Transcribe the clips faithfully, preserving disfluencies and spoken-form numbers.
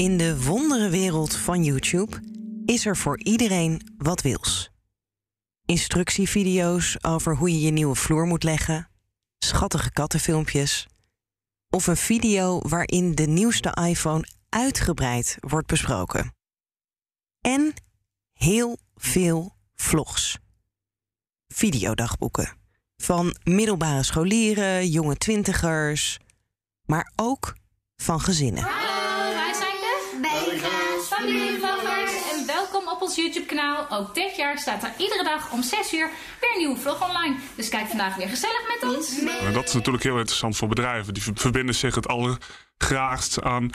In de wonderenwereld van YouTube is er voor iedereen wat wils. Instructievideo's over hoe je je nieuwe vloer moet leggen, schattige kattenfilmpjes of een video waarin de nieuwste iPhone uitgebreid wordt besproken. En heel veel vlogs. Videodagboeken. Van middelbare scholieren, jonge twintigers, maar ook van gezinnen. Hallo, wij zijn de Bega's, familievloggers en welkom op ons YouTube-kanaal. Ook dit jaar staat er iedere dag om zes uur weer een nieuwe vlog online. Dus kijk vandaag weer gezellig met ons. En dat is natuurlijk heel interessant voor bedrijven. Die verbinden zich het allergraagst aan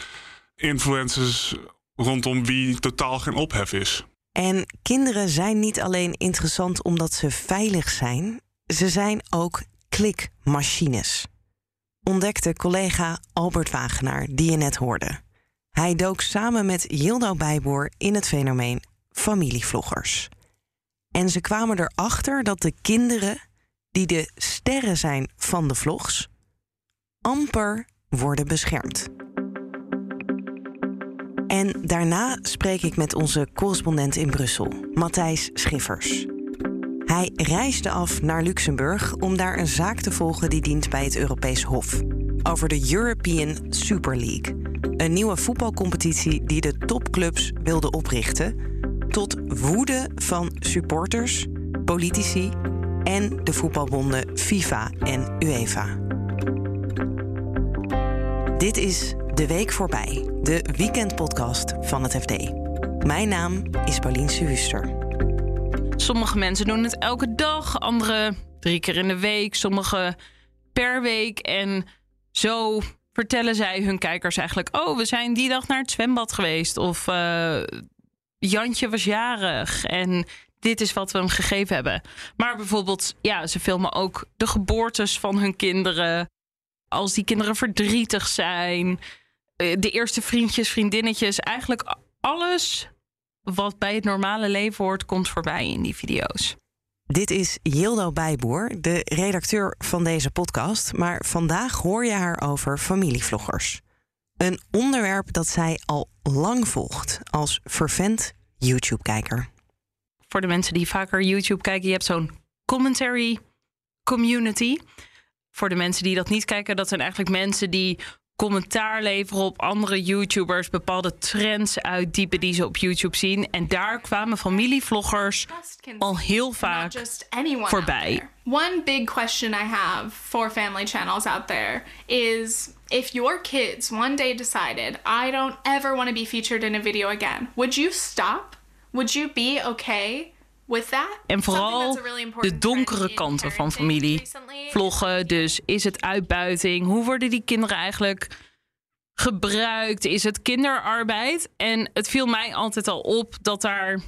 influencers rondom wie totaal geen ophef is. En kinderen zijn niet alleen interessant omdat ze veilig zijn, ze zijn ook klikmachines. Ontdekte collega Albert Wagenaar, die je net hoorde. Hij dook samen met Jildou Beiboer in het fenomeen familievloggers. En ze kwamen erachter dat de kinderen, die de sterren zijn van de vlogs, amper worden beschermd. En daarna spreek ik met onze correspondent in Brussel, Matthijs Schiffers. Hij reisde af naar Luxemburg om daar een zaak te volgen die dient bij het Europees Hof. Over de European Super League. Een nieuwe voetbalcompetitie die de topclubs wilden oprichten. Tot woede van supporters, politici en de voetbalbonden FIFA en UEFA. Dit is De Week Voorbij, de weekendpodcast van het F D. Mijn naam is Paulien Sewuster. Sommige mensen doen het elke dag, anderen drie keer in de week, sommige per week. En zo vertellen zij hun kijkers eigenlijk: oh, we zijn die dag naar het zwembad geweest. Of uh, Jantje was jarig en dit is wat we hem gegeven hebben. Maar bijvoorbeeld, ja, ze filmen ook de geboortes van hun kinderen. Als die kinderen verdrietig zijn, de eerste vriendjes, vriendinnetjes, eigenlijk alles wat bij het normale leven hoort, komt voorbij in die video's. Dit is Jildou Beiboer, de redacteur van deze podcast. Maar vandaag hoor je haar over familievloggers. Een onderwerp dat zij al lang volgt als fervent YouTube-kijker. Voor de mensen die vaker YouTube kijken, je hebt zo'n commentary community. Voor de mensen die dat niet kijken, dat zijn eigenlijk mensen die commentaar leveren op andere YouTubers, bepaalde trends uitdiepen die ze op YouTube zien. En daar kwamen familievloggers al heel vaak voorbij. One big question I have for family channels out there is: if your kids one day decided, I don't ever want to be featured in a video again, would you stop? Would you be okay with that? En vooral de donkere kanten van familie vloggen. Dus is het uitbuiting? Hoe worden die kinderen eigenlijk gebruikt? Is het kinderarbeid? En het viel mij altijd al op dat daar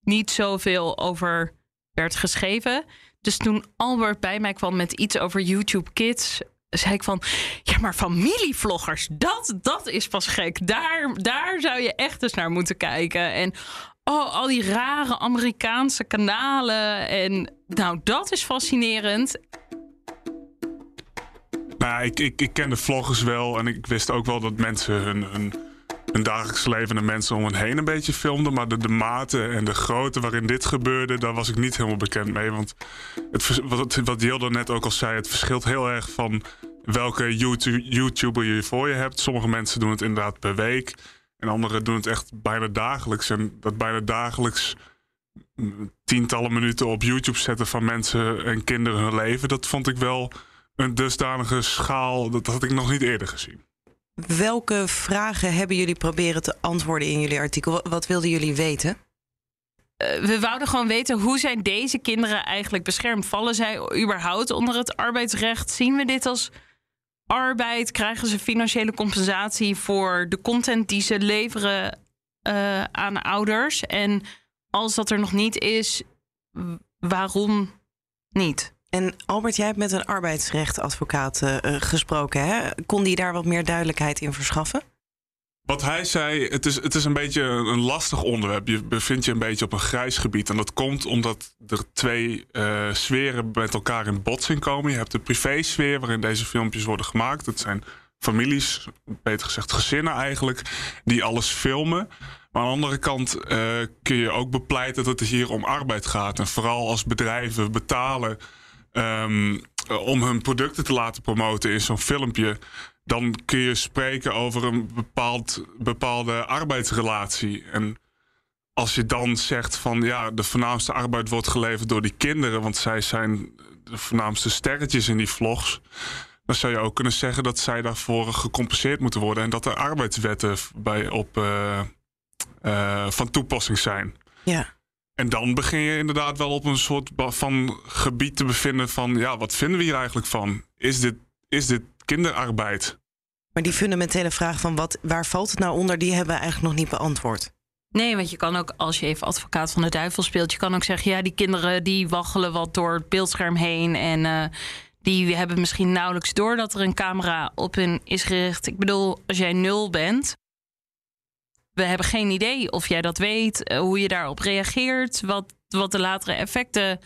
niet zoveel over werd geschreven. Dus toen Albert bij mij kwam met iets over YouTube Kids, zei ik van: ja, maar familievloggers, dat, dat is pas gek. Daar, daar zou je echt eens naar moeten kijken. En oh, al die rare Amerikaanse kanalen. En nou, dat is fascinerend. Nou, ik, ik, ik ken de vloggers wel. En ik wist ook wel dat mensen hun, hun, hun dagelijks leven en mensen om hen heen een beetje filmden. Maar de, de mate en de grootte waarin dit gebeurde, daar was ik niet helemaal bekend mee. Want het, wat, wat Jildou net ook al zei, het verschilt heel erg van welke YouTube, YouTuber je voor je hebt. Sommige mensen doen het inderdaad per week. En anderen doen het echt bijna dagelijks. En dat bijna dagelijks tientallen minuten op YouTube zetten van mensen en kinderen hun leven, dat vond ik wel een dusdanige schaal, dat had ik nog niet eerder gezien. Welke vragen hebben jullie proberen te antwoorden in jullie artikel? Wat wilden jullie weten? Uh, we wouden gewoon weten, hoe zijn deze kinderen eigenlijk beschermd? Vallen zij überhaupt onder het arbeidsrecht? Zien we dit als arbeid? Krijgen ze financiële compensatie voor de content die ze leveren uh, aan ouders? En als dat er nog niet is, waarom niet? En Albert, jij hebt met een arbeidsrechtadvocaat uh, gesproken, hè? Kon die daar wat meer duidelijkheid in verschaffen? Wat hij zei, het is, het is een beetje een lastig onderwerp. Je bevindt je een beetje op een grijs gebied. En dat komt omdat er twee uh, sferen met elkaar in botsing komen. Je hebt de privésfeer waarin deze filmpjes worden gemaakt. Dat zijn families, beter gezegd gezinnen eigenlijk, die alles filmen. Maar aan de andere kant uh, kun je ook bepleiten dat het hier om arbeid gaat. En vooral als bedrijven betalen um, om hun producten te laten promoten in zo'n filmpje, dan kun je spreken over een bepaald, bepaalde arbeidsrelatie. En als je dan zegt van ja, de voornaamste arbeid wordt geleverd door die kinderen, want zij zijn de voornaamste sterretjes in die vlogs, dan zou je ook kunnen zeggen dat zij daarvoor gecompenseerd moeten worden en dat er arbeidswetten bij op uh, uh, van toepassing zijn. Ja. En dan begin je inderdaad wel op een soort van gebied te bevinden van ja, wat vinden we hier eigenlijk van? Is dit, is dit kinderarbeid? Maar die fundamentele vraag van wat, waar valt het nou onder, die hebben we eigenlijk nog niet beantwoord. Nee, want je kan ook, als je even advocaat van de duivel speelt, je kan ook zeggen, ja, die kinderen die waggelen wat door het beeldscherm heen en uh, die hebben misschien nauwelijks door dat er een camera op hen is gericht. Ik bedoel, als jij nul bent, we hebben geen idee of jij dat weet, hoe je daarop reageert, wat, wat de latere effecten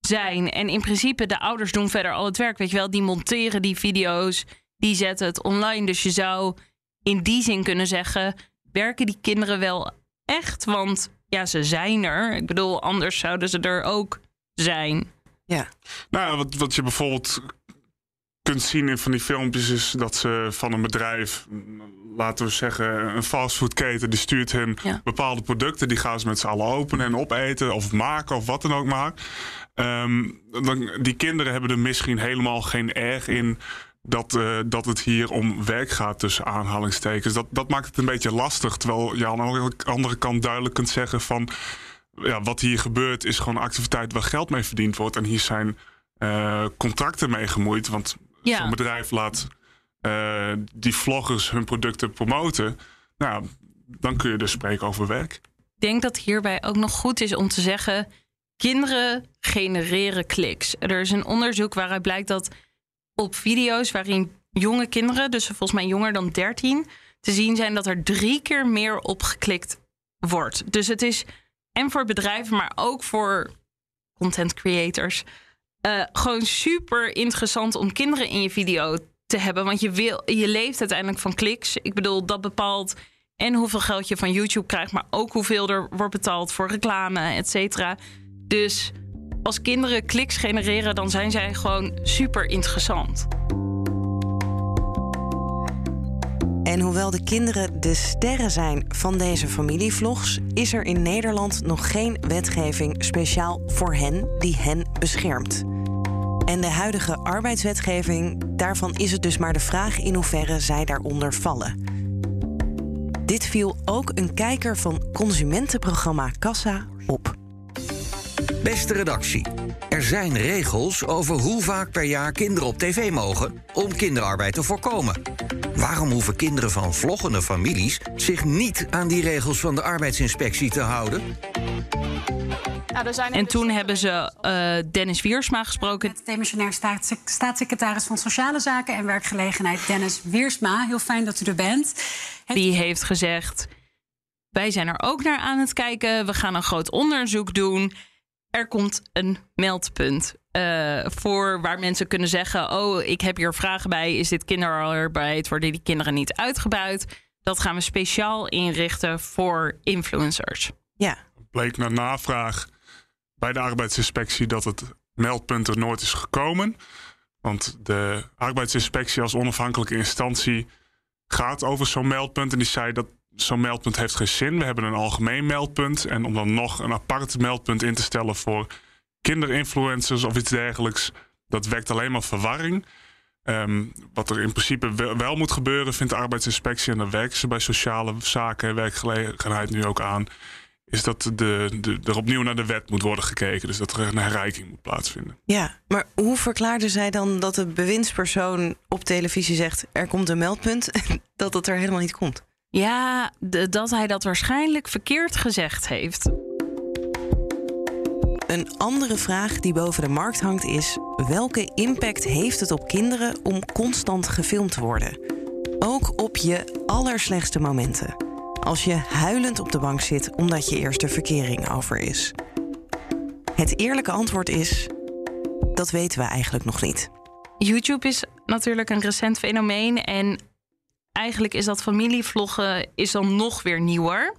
zijn. En in principe, de ouders doen verder al het werk, weet je wel. Die monteren die video's, die zetten het online. Dus je zou in die zin kunnen zeggen, werken die kinderen wel echt? Want ja, ze zijn er. Ik bedoel, anders zouden ze er ook zijn. Ja. Nou, wat, wat je bijvoorbeeld kunt zien in van die filmpjes is dat ze van een bedrijf, laten we zeggen een fastfoodketen, die stuurt hun ja. bepaalde producten. Die gaan ze met z'n allen openen en opeten of maken of wat dan ook maar. Um, dan, die kinderen hebben er misschien helemaal geen erg in dat, uh, dat het hier om werk gaat tussen aanhalingstekens. Dat, dat maakt het een beetje lastig. Terwijl je aan de andere kant duidelijk kunt zeggen van ja, wat hier gebeurt is gewoon een activiteit waar geld mee verdiend wordt. En hier zijn uh, contracten mee gemoeid. Want ja. zo'n bedrijf laat uh, die vloggers hun producten promoten. Nou, dan kun je dus spreken over werk. Ik denk dat hierbij ook nog goed is om te zeggen, kinderen genereren kliks. Er is een onderzoek waaruit blijkt dat op video's waarin jonge kinderen, dus volgens mij jonger dan dertien... te zien zijn dat er drie keer meer op geklikt wordt. Dus het is, en voor bedrijven, maar ook voor content creators, Uh, gewoon super interessant om kinderen in je video te hebben. Want je, wil, je leeft uiteindelijk van kliks. Ik bedoel, dat bepaalt en hoeveel geld je van YouTube krijgt, maar ook hoeveel er wordt betaald voor reclame, et cetera. Dus als kinderen kliks genereren, dan zijn zij gewoon super interessant. En hoewel de kinderen de sterren zijn van deze familievlogs, is er in Nederland nog geen wetgeving speciaal voor hen die hen beschermt. En de huidige arbeidswetgeving, daarvan is het dus maar de vraag in hoeverre zij daaronder vallen. Dit viel ook een kijker van consumentenprogramma Kassa op. Beste redactie, er zijn regels over hoe vaak per jaar kinderen op tv mogen om kinderarbeid te voorkomen. Waarom hoeven kinderen van vloggende families zich niet aan die regels van de arbeidsinspectie te houden? En toen hebben ze uh, Dennis Wiersma gesproken. Met demissionair staatssecretaris van Sociale Zaken en Werkgelegenheid Dennis Wiersma. Heel fijn dat u er bent. Die heeft gezegd, wij zijn er ook naar aan het kijken. We gaan een groot onderzoek doen. Er komt een meldpunt uh, voor waar mensen kunnen zeggen, oh, ik heb hier vragen bij. Is dit kinderarbeid? Worden die kinderen niet uitgebuit? Dat gaan we speciaal inrichten voor influencers. Ja. Bleek naar navraag bij de arbeidsinspectie dat het meldpunt er nooit is gekomen. Want de arbeidsinspectie als onafhankelijke instantie gaat over zo'n meldpunt. En die zei dat zo'n meldpunt heeft geen zin. We hebben een algemeen meldpunt. En om dan nog een apart meldpunt in te stellen voor kinderinfluencers of iets dergelijks, dat wekt alleen maar verwarring. Um, wat er in principe wel moet gebeuren, vindt de arbeidsinspectie, en daar werken ze bij sociale zaken en werkgelegenheid nu ook aan, is dat de, de, er opnieuw naar de wet moet worden gekeken. Dus dat er een herrijking moet plaatsvinden. Ja, maar hoe verklaarde zij dan dat de bewindspersoon op televisie zegt, er komt een meldpunt, dat het er helemaal niet komt? Ja, de, dat hij dat waarschijnlijk verkeerd gezegd heeft. Een andere vraag die boven de markt hangt is, welke impact heeft het op kinderen om constant gefilmd te worden? Ook op je allerslechtste momenten. Als je huilend op de bank zit omdat je eerste verkering over is. Het eerlijke antwoord is, dat weten we eigenlijk nog niet. YouTube is natuurlijk een recent fenomeen en eigenlijk is dat familievloggen is dan nog weer nieuwer.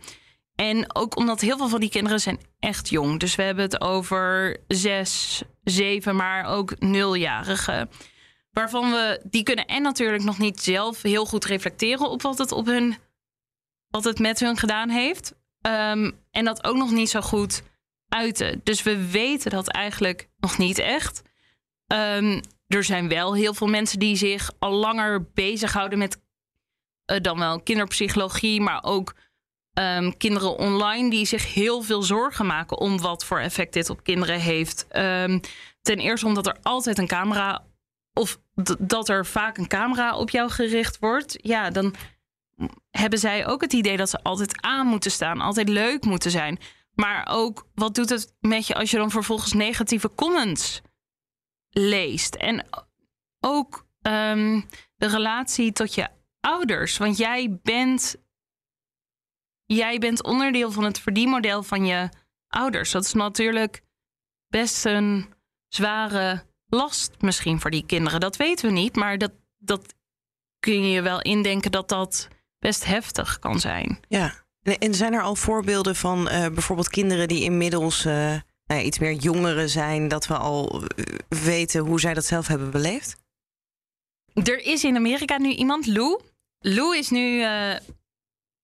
En ook omdat heel veel van die kinderen zijn echt jong. Dus we hebben het over zes, zeven, maar ook nuljarigen. Waarvan we, die kunnen en natuurlijk nog niet zelf heel goed reflecteren op wat het, op hun, wat het met hun gedaan heeft. Um, en dat ook nog niet zo goed uiten. Dus we weten dat eigenlijk nog niet echt. Um, er zijn wel heel veel mensen die zich al langer bezighouden met uh, dan wel kinderpsychologie, maar ook um, kinderen online die zich heel veel zorgen maken om wat voor effect dit op kinderen heeft. Um, ten eerste omdat er altijd een camera of d- dat er vaak een camera op jou gericht wordt. Ja, dan hebben zij ook het idee dat ze altijd aan moeten staan, altijd leuk moeten zijn. Maar ook, wat doet het met je als je dan vervolgens negatieve comments leest? En ook um, de relatie tot je ouders. Want jij bent, jij bent onderdeel van het verdienmodel van je ouders. Dat is natuurlijk best een zware last misschien voor die kinderen. Dat weten we niet, maar dat, dat kun je je wel indenken dat dat best heftig kan zijn. Ja. En zijn er al voorbeelden van uh, bijvoorbeeld kinderen die inmiddels uh, nou ja, iets meer jongeren zijn, dat we al uh, weten hoe zij dat zelf hebben beleefd? Er is in Amerika nu iemand, Lou. Lou is nu uh,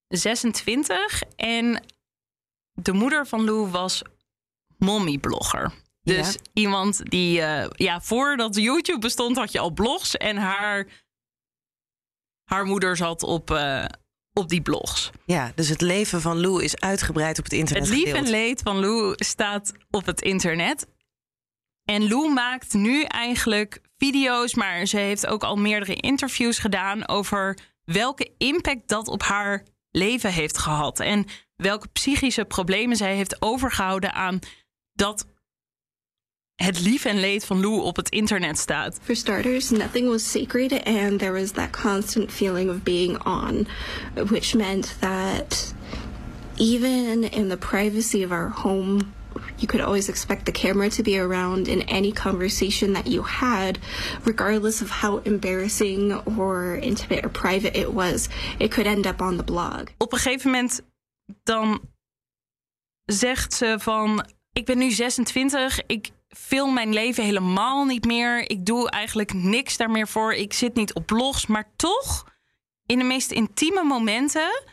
zesentwintig en de moeder van Lou was mommy-blogger. Dus ja. iemand die, uh, ja, voordat YouTube bestond had je al blogs en haar, haar moeder zat op... Uh, op die blogs. Ja, dus het leven van Lou is uitgebreid op het internet. Het lief en leed van Lou staat op het internet. En Lou maakt nu eigenlijk video's, maar ze heeft ook al meerdere interviews gedaan over welke impact dat op haar leven heeft gehad en welke psychische problemen zij heeft overgehouden aan dat het lief en leed van Lou op het internet staat. For starters, nothing was sacred and there was that constant feeling of being on, which meant that even in the privacy of our home, you could always expect the camera to be around in any conversation that you had, regardless of how embarrassing or intimate or private it was. It could end up on the blog. Op een gegeven moment dan zegt ze van, ik ben nu zesentwintig, ik film mijn leven helemaal niet meer. Ik doe eigenlijk niks daar meer voor. Ik zit niet op blogs. Maar toch, in de meest intieme momenten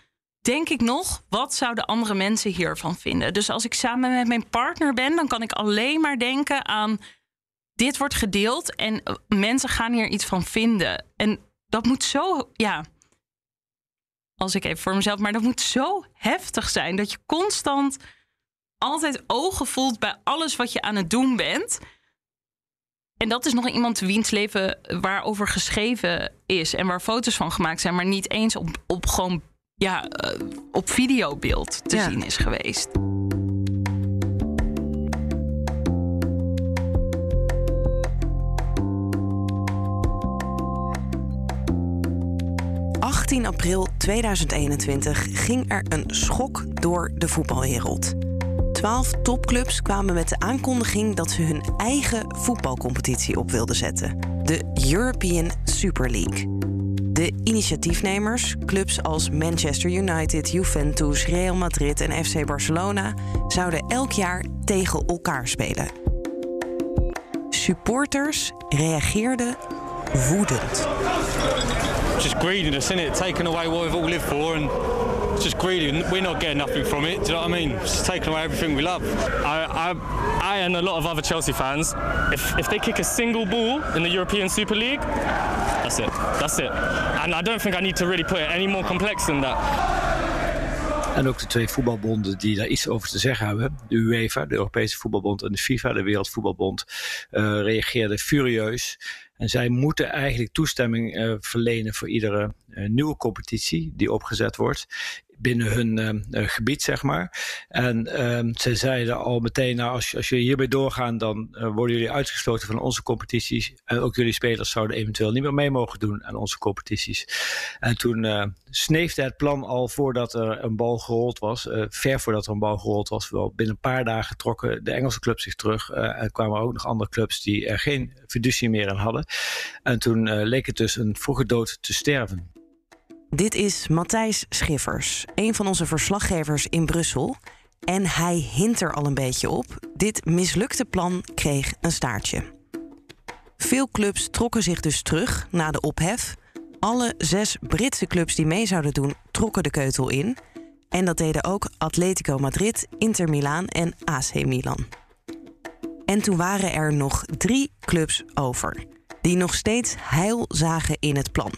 denk ik nog, wat zouden andere mensen hiervan vinden? Dus als ik samen met mijn partner ben, dan kan ik alleen maar denken aan, dit wordt gedeeld en mensen gaan hier iets van vinden. En dat moet zo, ja, als ik even voor mezelf, maar dat moet zo heftig zijn, dat je constant altijd ogen voelt bij alles wat je aan het doen bent. En dat is nog iemand wiens leven waarover geschreven is en waar foto's van gemaakt zijn, maar niet eens op, op gewoon, ja, uh, op videobeeld te ja. zien is geweest. achttien april tweeduizend eenentwintig ging er een schok door de voetbalwereld. Twaalf topclubs kwamen met de aankondiging dat ze hun eigen voetbalcompetitie op wilden zetten. De European Super League. De initiatiefnemers, clubs als Manchester United, Juventus, Real Madrid en F C Barcelona, zouden elk jaar tegen elkaar spelen. Supporters reageerden woedend. It's just greediness, isn't it? Taking away what we've all lived for and it's just greedy. We're not getting nothing from it. Do you know what I mean? It's taking away everything we love. I, I, I and a lot of other Chelsea fans, if if they kick a single ball in the European Super League, that's it. That's it. And I don't think I need to really put it any more complex than that. En ook de twee voetbalbonden die daar iets over te zeggen hebben. De UEFA, de Europese Voetbalbond en de FIFA, de Wereldvoetbalbond, uh, reageerden furieus. En zij moeten eigenlijk toestemming uh, verlenen voor iedere uh, nieuwe competitie die opgezet wordt binnen hun uh, uh, gebied, zeg maar. En uh, zij zeiden al meteen, nou, als, als jullie hierbij doorgaan, dan uh, worden jullie uitgesloten van onze competities. En ook jullie spelers zouden eventueel niet meer mee mogen doen aan onze competities. En toen uh, sneefde het plan al voordat er een bal gerold was. Uh, ver voordat er een bal gerold was. Wel binnen een paar dagen trokken de Engelse clubs zich terug. Uh, en kwamen ook nog andere clubs die er geen fiducie meer aan hadden. En toen uh, leek het dus een vroege dood te sterven. Dit is Matthijs Schiffers, een van onze verslaggevers in Brussel. En hij hint er al een beetje op. Dit mislukte plan kreeg een staartje. Veel clubs trokken zich dus terug na de ophef. Alle zes Britse clubs die mee zouden doen, trokken de keutel in. En dat deden ook Atletico Madrid, Inter Milaan en A C Milan. En toen waren er nog drie clubs over, die nog steeds heil zagen in het plan.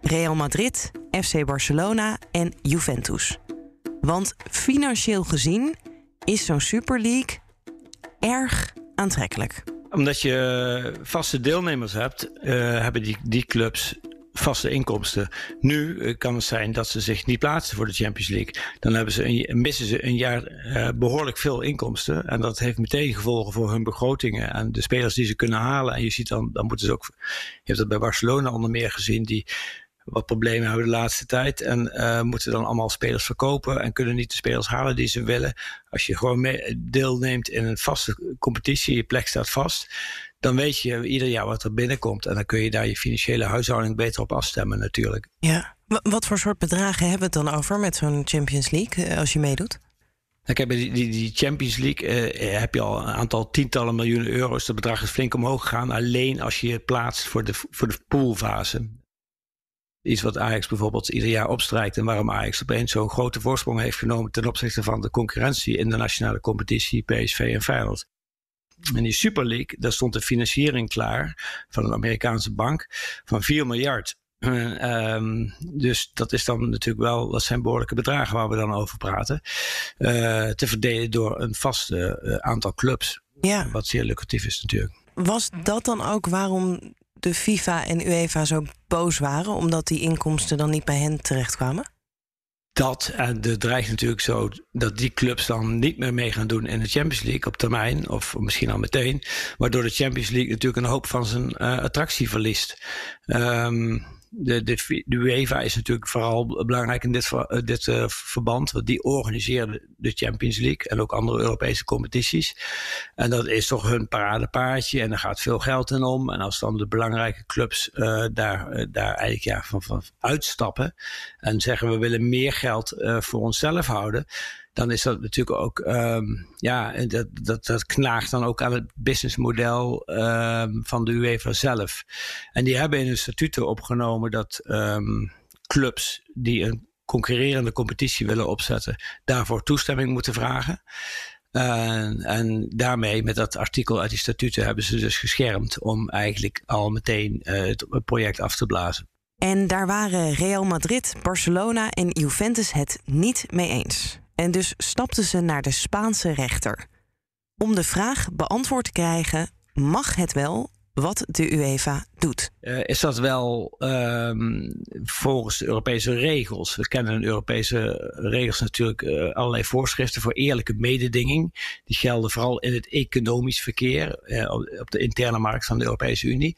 Real Madrid, F C Barcelona en Juventus. Want financieel gezien is zo'n Super League erg aantrekkelijk. Omdat je vaste deelnemers hebt, uh, hebben die, die clubs vaste inkomsten. Nu uh, kan het zijn dat ze zich niet plaatsen voor de Champions League. Dan hebben ze een, missen ze een jaar uh, behoorlijk veel inkomsten. En dat heeft meteen gevolgen voor hun begrotingen en de spelers die ze kunnen halen. En je ziet dan, dan moeten ze ook. Je hebt dat bij Barcelona onder meer gezien, die wat problemen hebben de laatste tijd. En uh, moeten dan allemaal spelers verkopen en kunnen niet de spelers halen die ze willen. Als je gewoon mee deelneemt in een vaste competitie, je plek staat vast, dan weet je ieder jaar wat er binnenkomt. En dan kun je daar je financiële huishouding beter op afstemmen natuurlijk. Ja, w- wat voor soort bedragen hebben we het dan over met zo'n Champions League als je meedoet? Kijk, bij die, die, die Champions League eh, heb je al een aantal tientallen miljoenen euro's. Dat bedrag is flink omhoog gegaan. Alleen als je je plaatst voor de, voor de poolfase. Iets wat Ajax bijvoorbeeld ieder jaar opstrijkt. En waarom Ajax opeens zo'n grote voorsprong heeft genomen ten opzichte van de concurrentie in de nationale competitie, P S V en Feyenoord. En die Super League, daar stond de financiering klaar van een Amerikaanse bank van vier miljard. Uh, um, dus dat is dan natuurlijk wel, dat zijn behoorlijke bedragen waar we dan over praten. Uh, te verdelen door een vast uh, aantal clubs. Ja. Wat zeer lucratief is natuurlijk. Was dat dan ook waarom de FIFA en UEFA zo boos waren, omdat die inkomsten dan niet bij hen terechtkwamen? Dat, en het dreigt natuurlijk zo dat die clubs dan niet meer mee gaan doen in de Champions League op termijn, of misschien al meteen, waardoor de Champions League natuurlijk een hoop van zijn uh, attractie verliest. Um, de, de, de UEFA is natuurlijk vooral belangrijk in dit, uh, dit uh, verband, want die organiseerde de Champions League en ook andere Europese competities. En dat is toch hun paradepaardje en daar gaat veel geld in om. En als dan de belangrijke clubs uh, daar, uh, daar eigenlijk ja, van, van uitstappen en zeggen we willen meer geld uh, voor onszelf houden, dan is dat natuurlijk ook, um, ja, dat, dat, dat knaagt dan ook aan het businessmodel um, van de UEFA zelf. En die hebben in hun statuten opgenomen dat um, clubs die een concurrerende competitie willen opzetten, daarvoor toestemming moeten vragen. Uh, en daarmee, met dat artikel uit die statuten, hebben ze dus geschermd om eigenlijk al meteen uh, het project af te blazen. En daar waren Real Madrid, Barcelona en Juventus het niet mee eens. En dus stapten ze naar de Spaanse rechter. Om de vraag beantwoord te krijgen, mag het wel wat de UEFA doet? Uh, is dat wel um, volgens de Europese regels? We kennen in Europese regels natuurlijk uh, allerlei voorschriften voor eerlijke mededinging. Die gelden vooral in het economisch verkeer, uh, op de interne markt van de Europese Unie.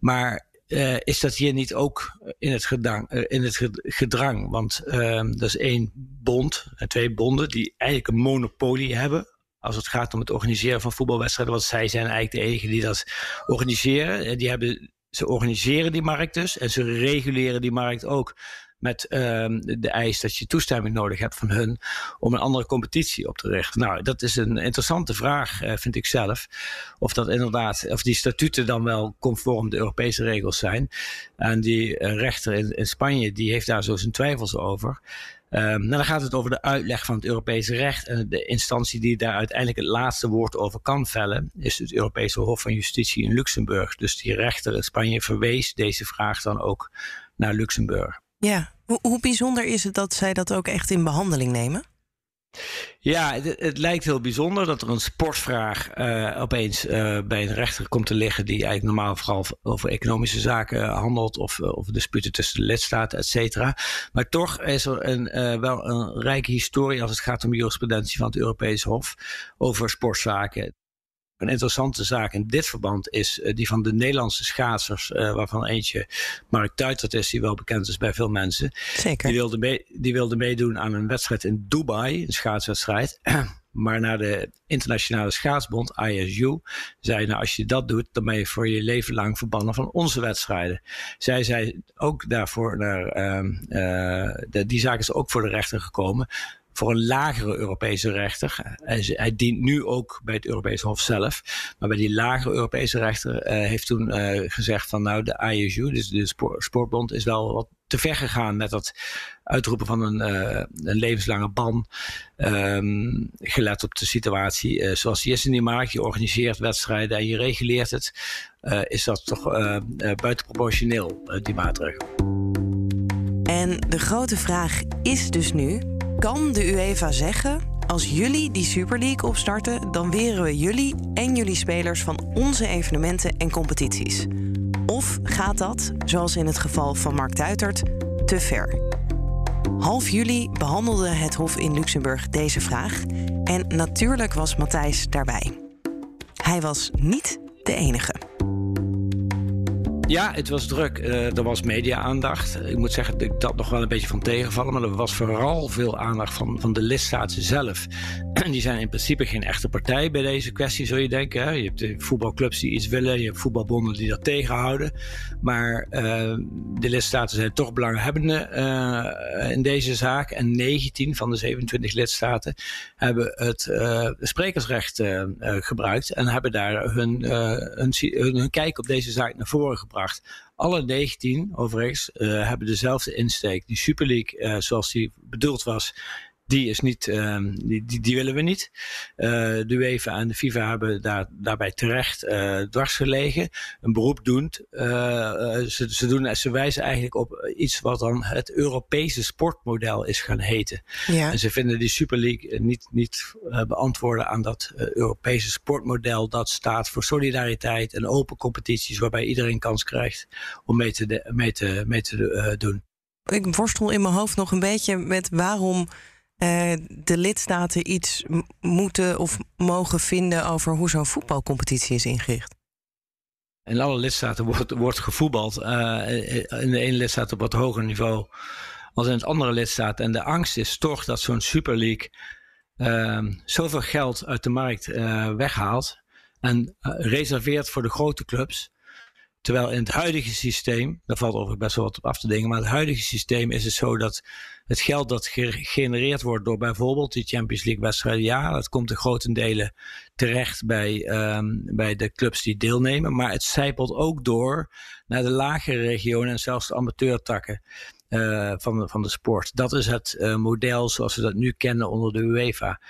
Maar Uh, is dat hier niet ook in het gedrang? Uh, in het gedrang? Want uh, dat is één bond, en twee bonden die eigenlijk een monopolie hebben als het gaat om het organiseren van voetbalwedstrijden. Want zij zijn eigenlijk de enigen die dat organiseren. Die hebben, ze organiseren die markt dus en ze reguleren die markt ook met uh, de eis dat je toestemming nodig hebt van hun om een andere competitie op te richten. Nou, dat is een interessante vraag, uh, vind ik zelf. Of dat inderdaad, of die statuten dan wel conform de Europese regels zijn. En die uh, rechter in, in Spanje, die heeft daar zo zijn twijfels over. Um, nou, dan gaat het over de uitleg van het Europese recht. En de instantie die daar uiteindelijk het laatste woord over kan vellen is het Europese Hof van Justitie in Luxemburg. Dus die rechter in Spanje verwees deze vraag dan ook naar Luxemburg. Ja, hoe, hoe bijzonder is het dat zij dat ook echt in behandeling nemen? Ja, het, het lijkt heel bijzonder dat er een sportvraag uh, opeens uh, bij een rechter komt te liggen die eigenlijk normaal vooral over economische zaken handelt of, of disputen tussen de lidstaten, et cetera. Maar toch is er een, uh, wel een rijke historie als het gaat om jurisprudentie van het Europees Hof over sportzaken. Een interessante zaak in dit verband is uh, die van de Nederlandse schaatsers, uh, waarvan eentje Mark Tuitert is, die wel bekend is bij veel mensen. Zeker. Die wilde, mee, die wilde meedoen aan een wedstrijd in Dubai, een schaatswedstrijd. Maar naar de internationale schaatsbond, I S U, zei: nou, als je dat doet, dan ben je voor je leven lang verbannen van onze wedstrijden. Zij zei ook daarvoor naar, uh, uh, de, die zaak is ook voor de rechter gekomen, voor een lagere Europese rechter. Hij, hij dient nu ook bij het Europees Hof zelf. Maar bij die lagere Europese rechter uh, heeft toen uh, gezegd van nou, de I S U, dus de spoor, sportbond, is wel wat te ver gegaan met dat uitroepen van een, uh, een levenslange ban. Um, gelet op de situatie uh, zoals die is in die markt. Je organiseert wedstrijden en je reguleert het. Uh, is dat toch uh, uh, buitenproportioneel, uh, die maatregel. En de grote vraag is dus nu: kan de UEFA zeggen, als jullie die Super League opstarten, dan weren we jullie en jullie spelers van onze evenementen en competities? Of gaat dat, zoals in het geval van Mark Tuitert, te ver? Half juli behandelde het Hof in Luxemburg deze vraag. En natuurlijk was Matthijs daarbij. Hij was niet de enige. Ja, het was druk. Uh, er was media-aandacht. Ik moet zeggen dat ik dat nog wel een beetje van tegenvallen. Maar er was vooral veel aandacht van, van de lidstaten zelf. En die zijn in principe geen echte partij bij deze kwestie, zul je denken. Hè? Je hebt de voetbalclubs die iets willen. Je hebt voetbalbonden die dat tegenhouden. Maar uh, de lidstaten zijn toch belanghebbende uh, in deze zaak. En negentien van de zevenentwintig lidstaten hebben het uh, sprekersrecht uh, gebruikt. En hebben daar hun, uh, hun, hun, hun kijk op deze zaak naar voren gebracht. Alle negentien overigens uh, hebben dezelfde insteek. Die Super League uh, zoals die bedoeld was, die, is niet, uh, die, die, die willen we niet. Uh, de UEFA en de FIFA hebben daar, daarbij terecht uh, dwars gelegen. Een beroep doend. Uh, ze, ze, doen, ze wijzen eigenlijk op iets wat dan het Europese sportmodel is gaan heten. Ja. En ze vinden die Super League niet, niet uh, beantwoorden aan dat uh, Europese sportmodel. Dat staat voor solidariteit en open competities waarbij iedereen kans krijgt om mee te, de, mee te, mee te uh, doen. Ik worstel in mijn hoofd nog een beetje met waarom Uh, de lidstaten iets m- moeten of mogen vinden over hoe zo'n voetbalcompetitie is ingericht. In alle lidstaten wordt, wordt gevoetbald. Uh, in de ene lidstaat op wat hoger niveau als in het andere lidstaat. En de angst is toch dat zo'n Super League uh, zoveel geld uit de markt uh, weghaalt en uh, reserveert voor de grote clubs. Terwijl in het huidige systeem, daar valt overigens best wel wat op af te dingen, maar in het huidige systeem is het zo dat het geld dat gegenereerd wordt door bijvoorbeeld die Champions League wedstrijden, ja, dat komt in grote delen terecht bij, um, bij de clubs die deelnemen. Maar het sijpelt ook door naar de lagere regionen en zelfs de amateurtakken uh, van, de, van de sport. Dat is het uh, model zoals we dat nu kennen onder de UEFA.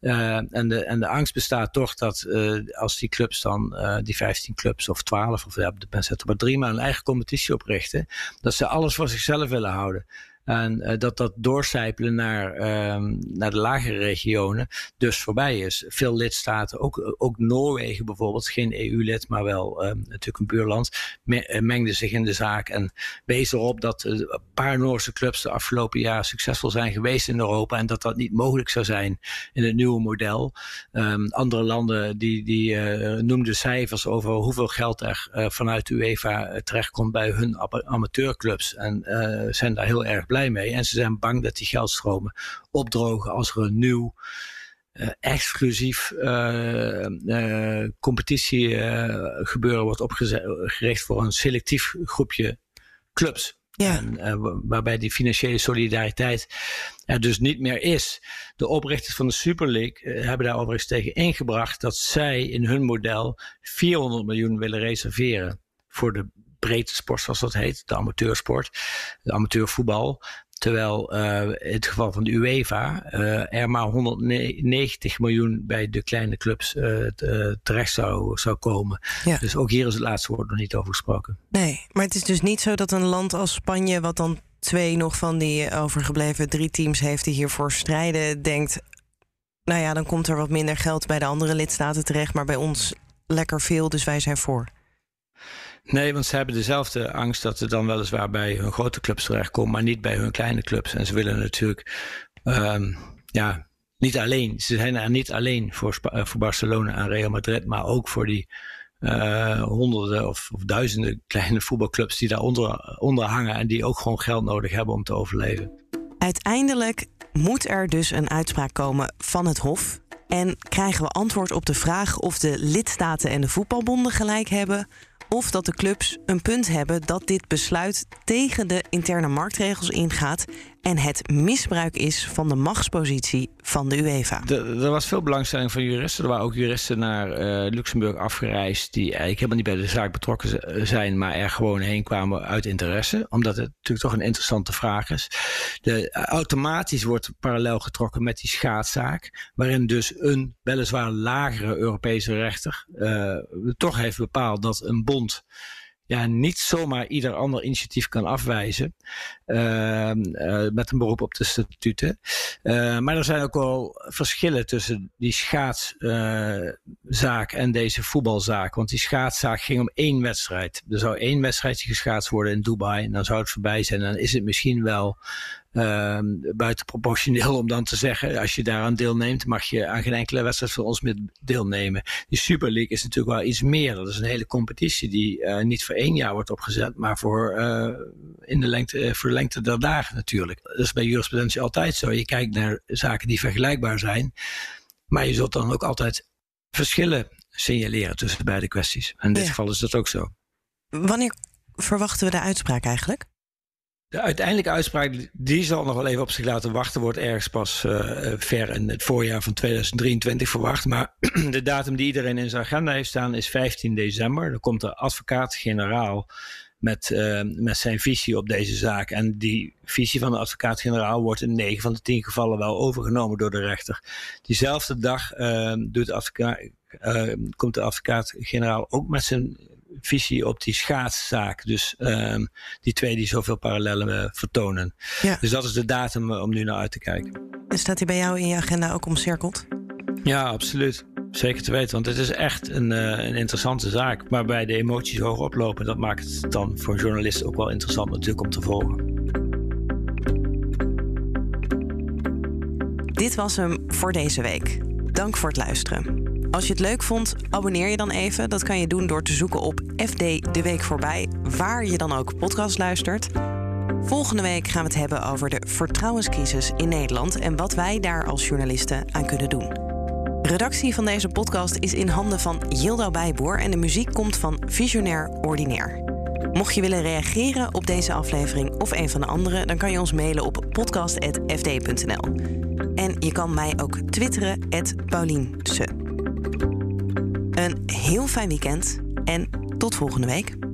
Uh, en, de, en de angst bestaat toch dat uh, als die clubs dan, uh, die vijftien clubs of twaalf of ja, men zet er maar drie, maar een eigen competitie oprichten, dat ze alles voor zichzelf willen houden. En uh, dat dat doorcijpelen naar, uh, naar de lagere regionen dus voorbij is. Veel lidstaten, ook, ook Noorwegen bijvoorbeeld, geen E U-lid, maar wel uh, natuurlijk een buurland, me- mengde zich in de zaak en wees erop dat uh, een paar Noorse clubs de afgelopen jaren succesvol zijn geweest in Europa en dat dat niet mogelijk zou zijn in het nieuwe model. Um, andere landen die, die uh, noemden cijfers over hoeveel geld er uh, vanuit de UEFA terechtkomt bij hun ab- amateurclubs en uh, zijn daar heel erg blij mee. En ze zijn bang dat die geldstromen opdrogen als er een nieuw uh, exclusief uh, uh, competitie uh, gebeuren wordt opgericht voor een selectief groepje clubs. Ja. En, uh, waarbij die financiële solidariteit er dus niet meer is. De oprichters van de Super League uh, hebben daar overigens tegen ingebracht dat zij in hun model vierhonderd miljoen willen reserveren voor de breedte sport, zoals dat heet, de amateursport, de amateurvoetbal. Terwijl uh, in het geval van de UEFA uh, er maar honderdnegentig miljoen bij de kleine clubs uh, t- terecht zou, zou komen. Ja. Dus ook hier is het laatste woord nog niet over gesproken. Nee, maar het is dus niet zo dat een land als Spanje, wat dan twee nog van die overgebleven drie teams heeft die hiervoor strijden, denkt, nou ja, dan komt er wat minder geld bij de andere lidstaten terecht, maar bij ons lekker veel, dus wij zijn voor. Nee, want ze hebben dezelfde angst dat ze dan weliswaar bij hun grote clubs terechtkomen, maar niet bij hun kleine clubs. En ze willen natuurlijk um, ja, niet alleen, ze zijn er niet alleen voor, uh, voor Barcelona en Real Madrid, maar ook voor die uh, honderden of, of duizenden kleine voetbalclubs die daaronder onder hangen en die ook gewoon geld nodig hebben om te overleven. Uiteindelijk moet er dus een uitspraak komen van het Hof. En krijgen we antwoord op de vraag of de lidstaten en de voetbalbonden gelijk hebben, of dat de clubs een punt hebben dat dit besluit tegen de interne marktregels ingaat en het misbruik is van de machtspositie van de UEFA. Er, er was veel belangstelling van juristen. Er waren ook juristen naar uh, Luxemburg afgereisd die eigenlijk helemaal niet bij de zaak betrokken zijn, maar er gewoon heen kwamen uit interesse, omdat het natuurlijk toch een interessante vraag is. De, automatisch wordt parallel getrokken met die schaatszaak, waarin dus een weliswaar lagere Europese rechter uh, toch heeft bepaald dat een bond ja, niet zomaar ieder ander initiatief kan afwijzen. Uh, uh, met een beroep op de statuten. Uh, maar er zijn ook wel verschillen tussen die schaatszaak uh, en deze voetbalzaak. Want die schaatszaak ging om één wedstrijd. Er zou één wedstrijdje geschaatst worden in Dubai. En dan zou het voorbij zijn. En dan is het misschien wel Uh, buitenproportioneel om dan te zeggen, als je daaraan deelneemt, mag je aan geen enkele wedstrijd van ons meer deelnemen. Die Super League is natuurlijk wel iets meer. Dat is een hele competitie die uh, niet voor één jaar wordt opgezet, maar voor, uh, in de lengte, uh, voor de lengte der dagen natuurlijk. Dat is bij jurisprudentie altijd zo. Je kijkt naar zaken die vergelijkbaar zijn, maar je zult dan ook altijd verschillen signaleren tussen beide kwesties. En in dit ja. geval is dat ook zo. Wanneer verwachten we de uitspraak eigenlijk? De uiteindelijke uitspraak, die zal nog wel even op zich laten wachten, wordt ergens pas uh, ver in het voorjaar van tweeduizend drieëntwintig verwacht. Maar de datum die iedereen in zijn agenda heeft staan is vijftien december. Dan komt de advocaat-generaal met, uh, met zijn visie op deze zaak. En die visie van de advocaat-generaal wordt in negen van de tien gevallen wel overgenomen door de rechter. Diezelfde dag uh, doet advoca- uh, komt de advocaat-generaal ook met zijn visie op die schaatszaak. Dus um, die twee die zoveel parallellen uh, vertonen. Ja. Dus dat is de datum om nu naar uit te kijken. En staat die bij jou in je agenda ook omcirkeld? Ja, absoluut. Zeker te weten. Want het is echt een, uh, een interessante zaak. Waarbij de emoties hoog oplopen. Dat maakt het dan voor journalisten ook wel interessant natuurlijk om te volgen. Dit was hem voor deze week. Dank voor het luisteren. Als je het leuk vond, abonneer je dan even. Dat kan je doen door te zoeken op F D de Week Voorbij, waar je dan ook podcast luistert. Volgende week gaan we het hebben over de vertrouwenscrisis in Nederland en wat wij daar als journalisten aan kunnen doen. Redactie van deze podcast is in handen van Jildou Beiboer en de muziek komt van Visionair Ordinair. Mocht je willen reageren op deze aflevering of een van de andere, dan kan je ons mailen op podcast apenstaartje f d punt n l. En je kan mij ook twitteren at Paulien Sewuster. Een heel fijn weekend en tot volgende week.